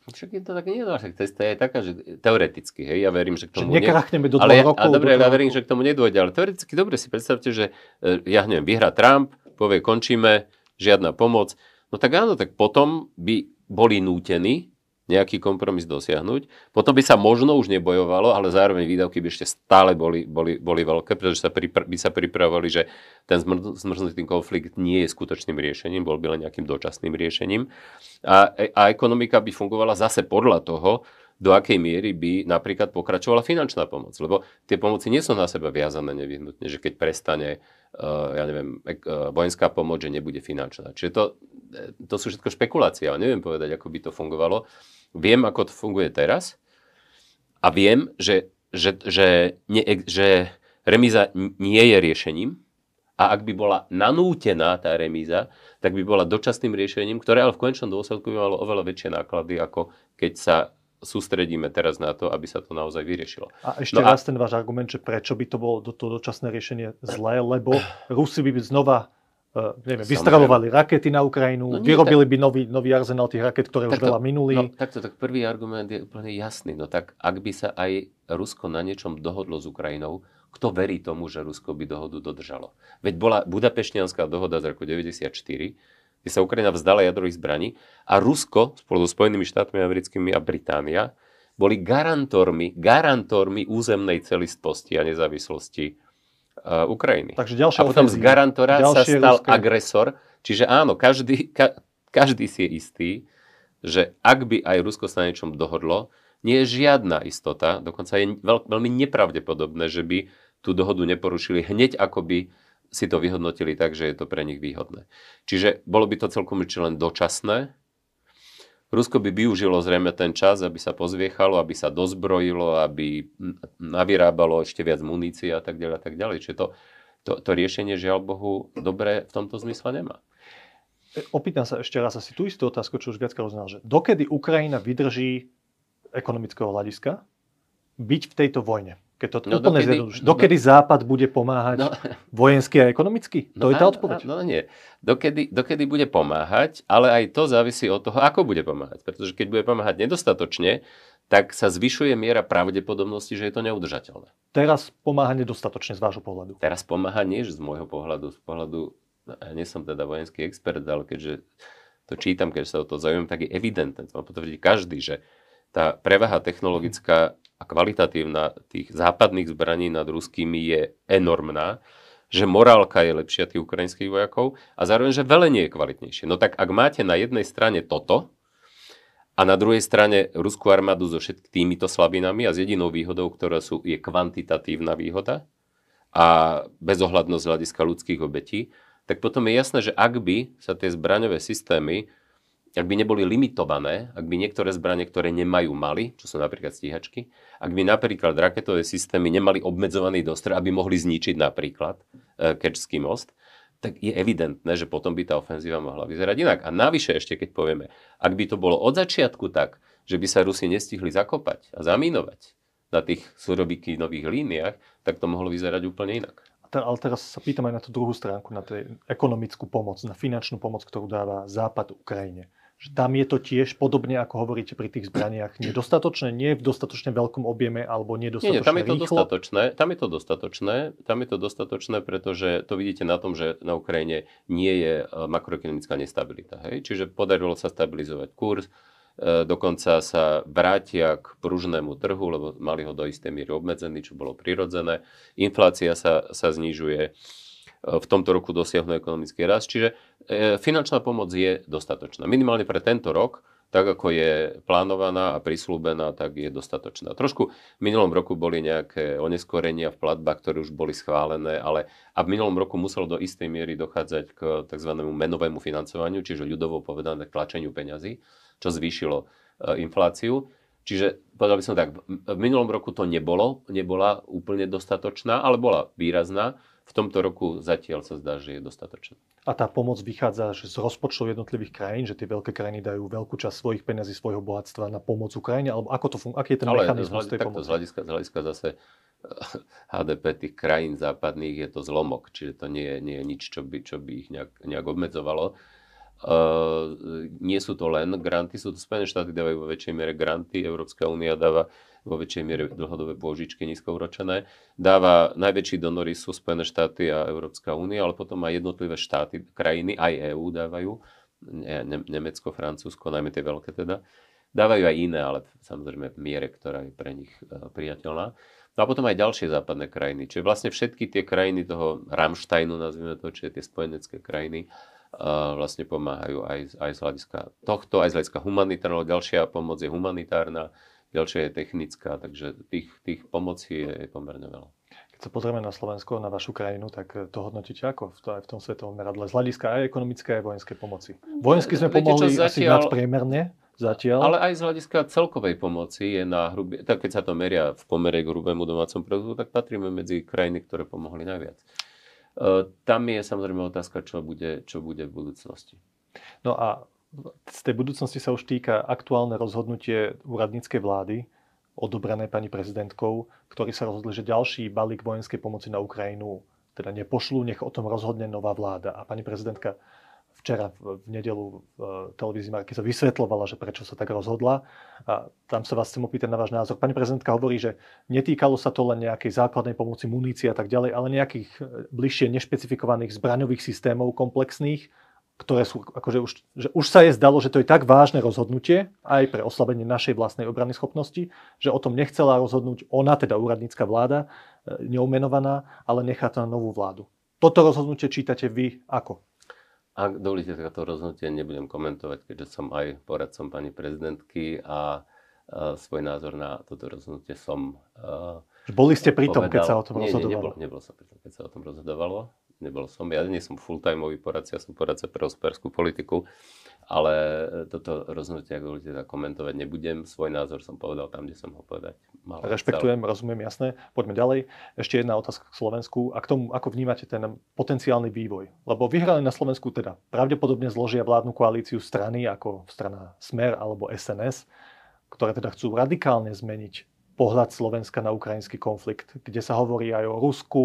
Však je to tak nie, však cesta je taká, že teoreticky, hej, ja verím, že k tomu... Že nekrachneme do dvoch ale, rokov. Ale dobre, do ja verím, že k tomu nedôjde, ale teoreticky dobre si predstavte, že ja neviem, vyhrá Trump, povie končíme, žiadna pomoc, no tak áno, tak potom by boli nútení nejaký kompromis dosiahnuť. Potom by sa možno už nebojovalo, ale zároveň výdavky by ešte stále boli, boli, boli veľké, pretože sa pripra- by sa pripravovali, že ten zmr- zmrznutý konflikt nie je skutočným riešením, bol by len nejakým dočasným riešením. A, a ekonomika by fungovala zase podľa toho, do akej miery by napríklad pokračovala finančná pomoc. Lebo tie pomoci nie sú na seba viazané nevyhnutne, že keď prestane ja neviem, vojenská pomoc, že nebude finančná. Čiže to, to sú všetko špekulácie, ale neviem povedať, ako by to fungovalo. Viem, ako to funguje teraz a viem, že, že, že, ne, že remíza nie je riešením a ak by bola nanútená tá remíza, tak by bola dočasným riešením, ktoré ale v konečnom dôsledku by malo oveľa väčšie náklady, ako keď sa sústredíme teraz na to, aby sa to naozaj vyriešilo. A ešte no raz a... ten váš argument, že prečo by to bolo do toho dočasné riešenie zlé, lebo Rusi by znova uh, neviem, vystreľovali rakety na Ukrajinu, no nie, vyrobili tak... by nový, nový arzenál tých raket, ktoré tak už to, veľa minuli. No, takto, tak prvý argument je úplne jasný. No tak, ak by sa aj Rusko na niečom dohodlo s Ukrajinou, kto verí tomu, že Rusko by dohodu dodržalo? Veď bola Budapeštianská dohoda z roku deväťdesiatštyri, kde sa Ukrajina vzdala jadrových zbraní a Rusko spolu so Spojenými štátmi americkými a Británia boli garantormi, garantormi územnej celistvosti a nezávislosti uh, Ukrajiny. Takže a potom ofenzia, z garantora sa stal ruské... agresor. Čiže áno, každý, ka, každý si je istý, že ak by aj Rusko sa na niečom dohodlo, nie je žiadna istota, dokonca je veľ, veľmi nepravdepodobné, že by tú dohodu neporušili hneď ako by si to vyhodnotili tak, že je to pre nich výhodné. Čiže bolo by to celkom len dočasné. Rusko by využilo zrejme ten čas, aby sa pozviechalo, aby sa dozbrojilo, aby navyrábalo ešte viac munície a tak ďalej a tak ďalej. Čiže to, to, to riešenie, žiaľ Bohu, dobre v tomto zmysle nemá. Opýtam sa ešte raz asi tú istú otázku, čo už viacka uznal, že dokedy Ukrajina vydrží ekonomického hľadiska byť v tejto vojne? Keď to no, úplne dokedy, zjednoduš, dokedy do... Západ bude pomáhať no, vojensky a ekonomicky? To no, je tá odpoveď. No, no nie. Dokedy, dokedy bude pomáhať, ale aj to závisí od toho, ako bude pomáhať. Pretože keď bude pomáhať nedostatočne, tak sa zvyšuje miera pravdepodobnosti, že je to neudržateľné. Teraz pomáha nedostatočne z vášho pohľadu. Teraz pomáha nie z môjho pohľadu. Z pohľadu, ja nie som teda vojenský expert, ale keďže to čítam, keďže sa o to zaujímam, tak je evidentné. To má potvrdiť každý, že tá prevaha technologická a kvalitatívna tých západných zbraní nad ruskými je enormná, že morálka je lepšia tých ukrajinských vojakov a zároveň, že velenie je kvalitnejšie. No tak ak máte na jednej strane toto a na druhej strane ruskú armádu so všetkými týmito slabinami a s jedinou výhodou, ktorá sú, je kvantitatívna výhoda a bezohľadnosť z hľadiska ľudských obetí, tak potom je jasné, že ak by sa tie zbraňové systémy ak by neboli limitované, ak by niektoré zbranie, ktoré nemajú, mali, čo sú napríklad stíhačky, ak by napríklad raketové systémy nemali obmedzovaný dostrel, aby mohli zničiť napríklad e, Kerčský most, tak je evidentné, že potom by tá ofenzíva mohla vyzerať inak. A navyše ešte, keď povieme, ak by to bolo od začiatku tak, že by sa Rusi nestihli zakopať a zamínovať, na tých súrobíkinových líniách, tak to mohlo vyzerať úplne inak. Ale teraz sa pýtam aj na tú druhú stránku, na tú ekonomickú pomoc, na finančnú pomoc, ktorú dáva Západ Ukrajine. Že tam je to tiež podobne, ako hovoríte pri tých zbraniach, nedostatočné, nie v dostatočne veľkom objeme, alebo nedostatočne nie, nie, tam je to rýchlo. Dostatočné, tam je to dostatočné, tam je to dostatočné, pretože to vidíte na tom, že na Ukrajine nie je makroekonomická nestabilita. Hej? Čiže podarilo sa stabilizovať kurz, dokonca sa vrátia k pružnému trhu, lebo mali ho do istej miery obmedzený, čo bolo prirodzené. Inflácia sa, sa znižuje, v tomto roku dosiahnu ekonomický rast, čiže finančná pomoc je dostatočná. Minimálne pre tento rok, tak ako je plánovaná a prislúbená, tak je dostatočná. Trošku v minulom roku boli nejaké oneskorenia v platbách, ktoré už boli schválené, ale a v minulom roku muselo do istej miery dochádzať k tzv. Menovému financovaniu, čiže ľudovo povedané k tlačeniu peňazí, čo zvýšilo infláciu. Čiže, povedal by som tak, v minulom roku to nebolo, nebola úplne dostatočná, ale bola výrazná. V tomto roku zatiaľ sa zdá, že je dostatočná. A tá pomoc vychádza z rozpočtov jednotlivých krajín, že tie veľké krajiny dajú veľkú časť svojich peniazí, svojho bohatstva na pomoc Ukrajine? Alebo ako to funguje? Aký je ten ale mechanizmus tej pomoci? Ale takto z hľadiska, z hľadiska zase há dé pé tých krajín západných je to zlomok, čiže to nie je, nie je nič, čo by, čo by ich nejak, nejak obmedzovalo. Uh, nie sú to len granty, sú to Spojené štáty dávajú vo väčšej miere granty, Európska únia dáva vo väčšej miere dlhodobé pôžičky nízkouročené. Dáva, najväčší donory sú Spojené štáty a Európska únia, ale potom aj jednotlivé štáty, krajiny, aj é ú dávajú, ne, ne, Nemecko, Francúzsko, najmä tie veľké teda. Dávajú aj iné, ale samozrejme v miere, ktorá je pre nich uh, priateľná. No a potom aj ďalšie západné krajiny, čiže vlastne všetky tie krajiny toho Rammsteinu, nazvime to, čiže tie spojenecké krajiny, vlastne pomáhajú aj, aj z hľadiska tohto, aj z hľadiska humanitárneho. Ďalšia pomoc je humanitárna, ďalšia je technická, takže tých, tých pomocí je, je pomerne veľa. Keď sa pozrieme na Slovensko, na vašu krajinu, tak to hodnotíte ako? To aj v tom svetovom meradle z hľadiska aj ekonomické, aj vojenské pomoci. Vojensky sme pomohli zatiaľ, asi nadpriemerne zatiaľ. Ale aj z hľadiska celkovej pomoci je na hrubie, tak keď sa to meria v pomere k hrubému domácom produktu, tak patríme medzi krajiny, ktoré pomohli najviac. Tam je samozrejme otázka, čo bude, čo bude v budúcnosti. No a z tej budúcnosti sa už týka aktuálne rozhodnutie úradníckej vlády, odobrané pani prezidentkou, ktorý sa rozhodli, že ďalší balík vojenskej pomoci na Ukrajinu teda nepošlú, nech o tom rozhodne nová vláda. A pani prezidentka včera v nedelu v televízii Marky sa vysvetľovala, že prečo sa tak rozhodla. A tam sa vás chcem opýtať na váš názor. Pani prezidentka hovorí, že netýkalo sa to len nejakej základnej pomoci, munície a tak ďalej, ale nejakých bližšie nešpecifikovaných zbraňových systémov komplexných, ktoré sú, akože už, že už sa jej zdalo, že to je tak vážne rozhodnutie, aj pre oslabenie našej vlastnej obrany schopnosti, že o tom nechcela rozhodnúť ona, teda úradnícka vláda, neumenovaná, ale nechá to na novú vládu. Toto rozhodnutie čítate vy ako? Ak dovolíte, tak to rozhodnutie nebudem komentovať, keďže som aj poradcom pani prezidentky a, a svoj názor na toto rozhodnutie som uh, Boli ste pri tom, keď sa o tom nie, rozhodovalo? Nie, nebol, nebol som pri tom, keď sa o tom rozhodovalo. Nebol som, ja nie som full-timeový poradca, ja som poradca pre hospodársku politiku, ale toto rozhodnutie, ak dovolíte, tak komentovať nebudem. Svoj názor som povedal tam, kde som ho povedať mal. Rešpektujem, celé. Rozumiem, jasné. Poďme ďalej. Ešte jedna otázka k Slovensku a k tomu, ako vnímate ten potenciálny vývoj. Lebo vyhrali na Slovensku teda pravdepodobne zložia vládnu koalíciu strany ako strana Smer alebo es en es, ktoré teda chcú radikálne zmeniť pohľad Slovenska na ukrajinský konflikt, kde sa hovorí aj o Rusku,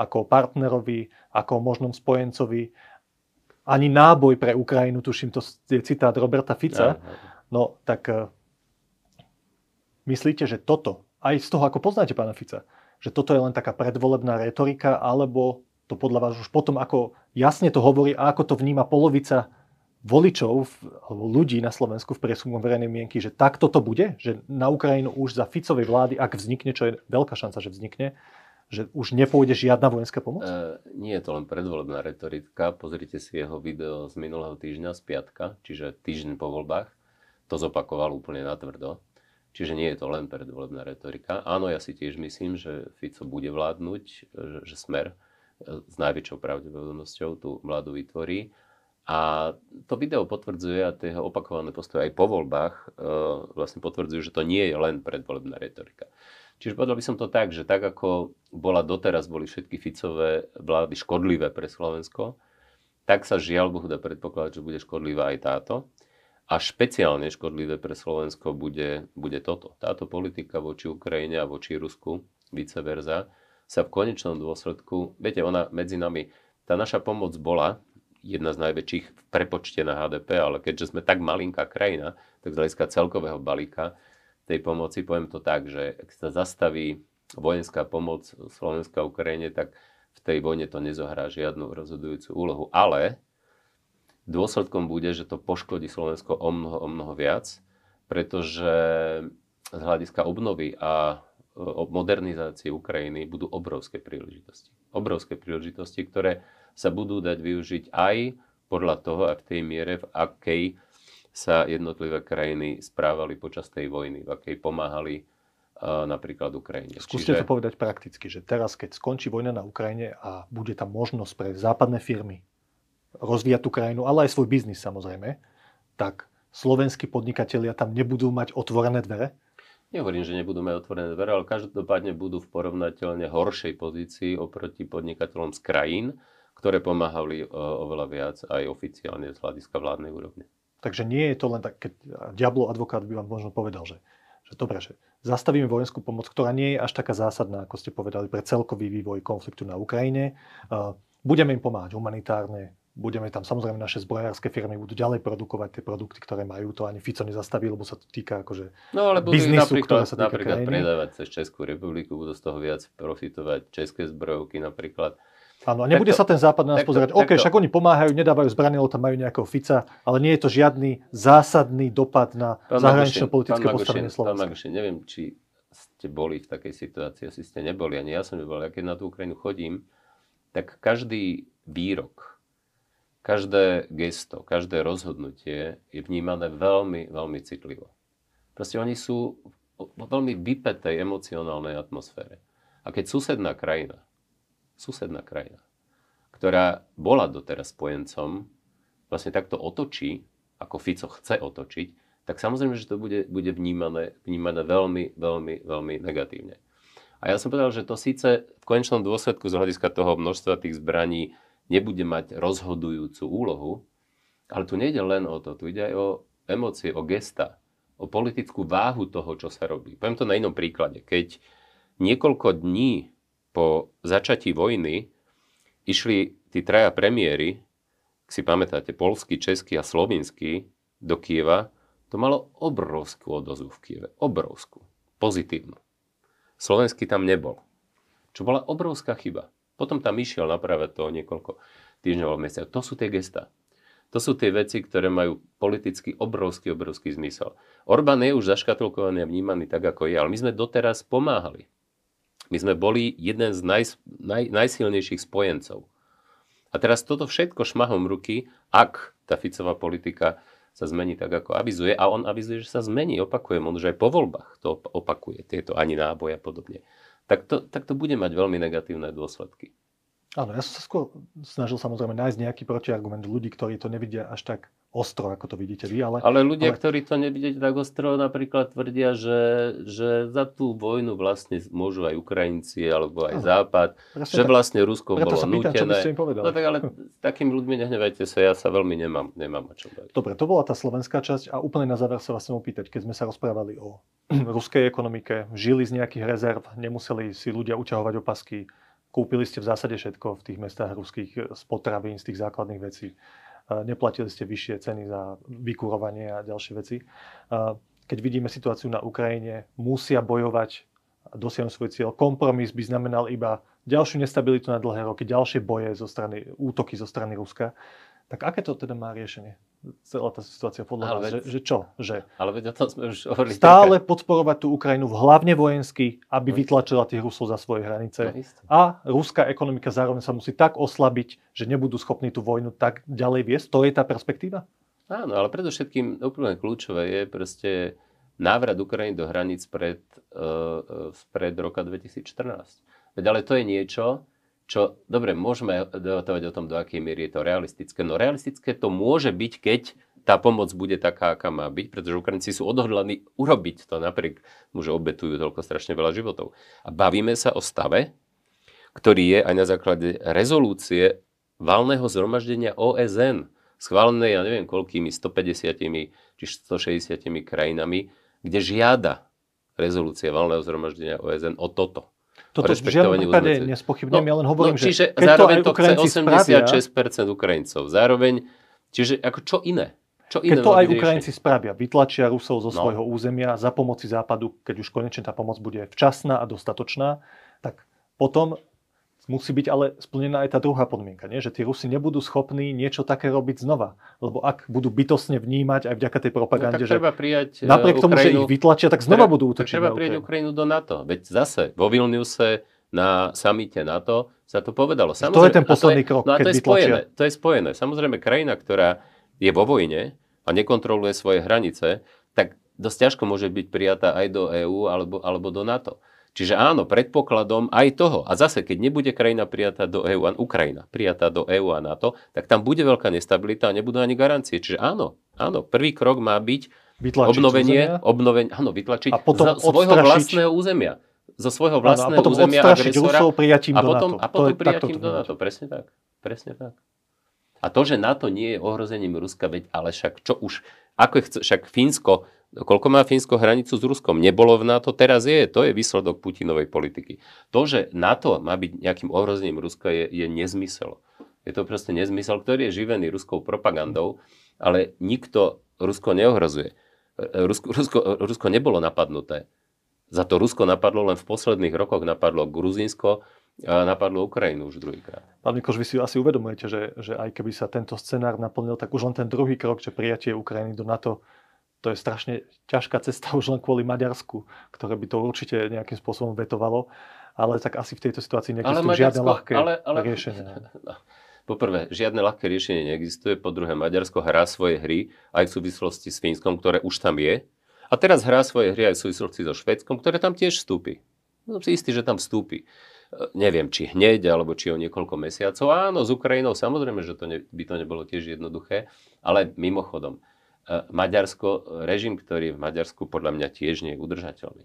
ako o partnerovi, ako o možnom spojencovi. Ani náboj pre Ukrajinu, tuším, to je citát Roberta Fica. No tak uh, myslíte, že toto, aj z toho, ako poznáte pána Fica, že toto je len taká predvolebná retorika, alebo to podľa vás už potom, ako jasne to hovorí a ako to vníma polovica voličov alebo ľudí na Slovensku v prieskume verejnej mienky, že takto to bude? Že na Ukrajinu už za Ficovej vlády, ak vznikne, čo je veľká šanca, že vznikne, že už nepôjde žiadna vojenská pomoc? E, nie je to len predvolebná retorika. Pozrite si jeho video z minulého týždňa, z piatka, čiže týždeň po voľbách. To zopakoval úplne natvrdo. Čiže nie je to len predvolebná retorika. Áno, ja si tiež myslím, že Fico bude vládnuť, že, že Smer s najväčšou pravdepodobnosťou tú vládu vytvorí. A to video potvrdzuje, a tie opakované postoje aj po voľbách e, vlastne potvrdzujú, že to nie je len predvolebná retorika. Čiže povedal by som to tak, že tak ako bola doteraz, boli všetky Ficové vlády škodlivé pre Slovensko, tak sa žiaľ Bohu dá predpokladať, že bude škodlivá aj táto. a špeciálne škodlivé pre Slovensko bude, bude toto. Táto politika voči Ukrajine a voči Rusku, vice versa, sa v konečnom dôsledku, viete, ona medzi nami, tá naša pomoc bola jedna z najväčších v prepočte na há dé pé, ale keďže sme tak malinká krajina, tak z hľadiska celkového balíka tej pomoci, poviem to tak, že ak sa zastaví vojenská pomoc Slovenska a Ukrajine, tak v tej vojne to nezohrá žiadnu rozhodujúcu úlohu. Ale dôsledkom bude, že to poškodí Slovensko o mnoho, o mnoho viac, pretože z hľadiska obnovy a modernizácie Ukrajiny budú obrovské príležitosti. Obrovské príležitosti, ktoré sa budú dať využiť aj podľa toho a v tej miere, v akej sa jednotlivé krajiny správali počas tej vojny, v akej pomáhali napríklad Ukrajine. Skúste Čiže... to povedať prakticky, že teraz, keď skončí vojna na Ukrajine a bude tam možnosť pre západné firmy rozvíjať tú krajinu, ale aj svoj biznis samozrejme, tak slovenskí podnikatelia tam nebudú mať otvorené dvere? Nehovorím, že nebudú mať otvorené dvere, ale každopádne budú v porovnateľne horšej pozícii oproti podnikateľom z krajín, ktoré pomáhali oveľa viac aj oficiálne z hľadiska vládnej úrovne. Takže nie je to len tak, keď diablo advokát by vám možno povedal, že, že dobre, že zastavíme vojenskú pomoc, ktorá nie je až taká zásadná, ako ste povedali, pre celkový vývoj konfliktu na Ukrajine. Budeme im pomáhať humanitárne, budeme tam, samozrejme naše zbrojárske firmy budú ďalej produkovať tie produkty, ktoré majú, to ani Fico nezastaví, lebo sa to týka akože no, ale budú biznisu, ktorá sa týka napríklad krajiny. Predávať cez Českú republiku, budú z toho viac profitovať české zbrojovky napríklad. Áno, a nebude takto, sa ten západ na nás takto, pozerať, OK, takto. Však oni pomáhajú, nedávajú zbranie, lebo tam majú nejakého Fica, ale nie je to žiadny zásadný dopad na zahranično-politické postavenie Slovenska. Pán Magošin, neviem, či ste boli v takej situácii, asi ste neboli, ani ja som nebol. Ja keď na tú Ukrajinu chodím, tak každý výrok, každé gesto, každé rozhodnutie je vnímané veľmi, veľmi citlivo. Proste oni sú v veľmi vypätej emocionálnej atmosfére. A keď susedná krajina, susedná krajina, ktorá bola doteraz spojencom, vlastne takto otočí, ako Fico chce otočiť, tak samozrejme, že to bude, bude vnímané, vnímané veľmi, veľmi, veľmi negatívne. A ja som povedal, že to síce v konečnom dôsledku z hľadiska toho množstva tých zbraní nebude mať rozhodujúcu úlohu, ale tu nejde len o to, tu ide aj o emócie, o gesta, o politickú váhu toho, čo sa robí. Poviem to na inom príklade. Keď niekoľko dní po začatí vojny išli tí traja premiéri, ak si pamätáte, poľský, český a slovinský, do Kieva, to malo obrovskú odozvu v Kieve. Obrovskú. Pozitívnu. Slovenský tam nebol. Čo bola obrovská chyba. Potom tam išiel napravať to niekoľko týždňov alebo mesiacov. To sú tie gestá. To sú tie veci, ktoré majú politicky obrovský, obrovský zmysel. Orbán je už zaškatulkovaný a vnímaný tak, ako je, ale my sme doteraz pomáhali. My sme boli jeden z naj, naj, najsilnejších spojencov. A teraz toto všetko šmahom ruky, ak tá Ficová politika sa zmení tak, ako avizuje, a on avizuje, že sa zmení, opakujem, on už aj po voľbách to opakuje, tieto ani náboje a podobne, tak to, tak to bude mať veľmi negatívne dôsledky. Áno, ja som sa skôr snažil samozrejme nájsť nejaký protiargument ľudí, ktorí to nevidia až tak ostro, ako to vidíte vy, ale... Ale ľudia, ale... ktorí to nevidíte tak ostro, napríklad tvrdia, že, že za tú vojnu vlastne môžu aj Ukrajinci, alebo aj no, Západ, že tak, vlastne Rusko bolo nútené. Preto sa pýtam, čo by ste im povedali. No tak, ale takými ľuďmi nehnevajte sa, ja sa veľmi nemám, nemám o čom baviť. Dobre, to bola tá slovenská časť a úplne na záver sa vás chcem opýtať, keď sme sa rozprávali o ruskej ekonomike, žili z nejakých rezerv, nemuseli si ľudia uťahovať opasky, kúpili ste v zásade všetko v tých mestách ruských z potravín, z tých základných vecí. Neplatili ste vyššie ceny za vykurovanie a ďalšie veci. Keď vidíme situáciu na Ukrajine, musia bojovať a dosiahnuť svoj cieľ. Kompromis by znamenal iba ďalšiu nestabilitu na dlhé roky, ďalšie boje zo strany, útoky zo strany Ruska. Tak aké to teda má riešenie? Celá tá situácia podľa vás, že, že čo? Že ale veď o tom sme už hovorili. Stále podporovať tú Ukrajinu, hlavne vojensky, aby no vytlačila tých Rusov za svoje hranice. No a ruská ekonomika zároveň sa musí tak oslabiť, že nebudú schopní tú vojnu tak ďalej viesť. To je tá perspektíva? Áno, ale predovšetkým úplne kľúčové je proste návrat Ukrajiny do hraníc pred, uh, pred roka dvetisícštrnásť. Veď ale to je niečo, čo, dobre, môžeme debatovať o tom, do akej miery je to realistické. No realistické to môže byť, keď tá pomoc bude taká, aká má byť, pretože Ukrajinci sú odhodlaní urobiť to, napriek tomu, že obetujú toľko strašne veľa životov. A bavíme sa o stave, ktorý je aj na základe rezolúcie valného zhromaždenia ó es en schválené, ja neviem koľkými, stopäťdesiatimi či stošesťdesiatimi krajinami, kde žiada rezolúcia valného zhromaždenia O S N o toto. Toto v žiadnom prípade nespochybňujem, ja len hovorím, no, že keď to aj Ukrajinci spravia... osemdesiatšesť percent Ukrajincov. Zároveň, čiže ako čo iné? Čo iné keď to aj Ukrajinci spravia, vytlačia Rusov zo no. svojho územia za pomoci Západu, keď už konečne tá pomoc bude včasná a dostatočná, tak potom... musí byť ale splnená aj tá druhá podmienka, nie? Že tí Rusi nebudú schopní niečo také robiť znova. Lebo ak budú bytostne vnímať aj vďaka tej propagande, no, že napriek Ukrajinu, tomu, že ich vytlačia, tak znova treba, budú útočiť. Treba prijať Ukrajinu do NATO. Veď zase vo Vilniuse na samite NATO sa to povedalo. Samozrejme, to je ten posledný krok, no keď vytlačia. To je spojené. Samozrejme, krajina, ktorá je vo vojne a nekontroluje svoje hranice, tak dosť ťažko môže byť prijatá aj do E Ú alebo, alebo do NATO. Čiže áno, predpokladom aj toho. A zase, keď nebude krajina prijatá do E Ú, Ukrajina prijatá do E Ú a NATO, tak tam bude veľká nestabilita a nebudú ani garancie. Čiže áno, áno, prvý krok má byť vytlačiť obnovenie, obnovenie, áno, vytlačiť a potom zo svojho vlastného územia. Zo svojho vlastného áno, územia agresora. Rusov prijatím a potom, do NATO. A potom prijatím do NATO. Presne tak. Presne tak. A to, že NATO nie je ohrozením Ruska, veď, ale však čo už, ako je, však Fínsko, koľko má Fínsko hranicu s Ruskom, nebolo v NATO, teraz je, to je výsledok Putinovej politiky. To, že NATO má byť nejakým ohrozením Ruska, je, je nezmysel. Je to proste nezmysel, ktorý je živený ruskou propagandou, ale nikto Rusko neohrozuje. Rusko, Rusko, Rusko nebolo napadnuté. Za to Rusko napadlo len v posledných rokoch, napadlo Gruzínsko, a napadlo Ukrajinu už druhýkrát. Pán Mikoš, vy si asi uvedomujete, že, že aj keby sa tento scenár naplnil, tak už len ten druhý krok, že prijatie Ukrajiny do NATO, to je strašne ťažká cesta už len kvôli Maďarsku, ktoré by to určite nejakým spôsobom vetovalo, ale tak asi v tejto situácii neexistuje žiadne ľahké ale, ale, riešenie. No, poprvé, žiadne ľahké riešenie neexistuje, po druhé, Maďarsko hrá svoje hry aj v súvislosti s Fínskom, ktoré už tam je, a teraz hrá svoje hry aj v súvislosti so Švédskom, ktoré tam tiež vstúpi. Som si istý, že tam vstúpi. Neviem, či hneď, alebo či o niekoľko mesiacov. Áno, s Ukrajinou samozrejme, že to ne, by to nebolo tiež jednoduché, ale mimochodom, Maďarsko, režim, ktorý je v Maďarsku, podľa mňa tiež nie je udržateľný.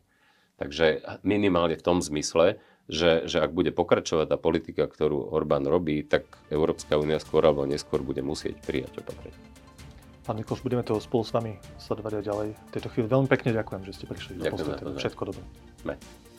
Takže minimálne v tom zmysle, že, že ak bude pokračovať tá politika, ktorú Orbán robí, tak Európska únia skôr alebo neskôr bude musieť prijať opatrenie. Pán Mikoš, budeme toho spolu s vami sledovať aj ďalej. V tejto chvíli veľmi pekne ďakujem, že ste prišli. Ďakujem. Všetko dobré.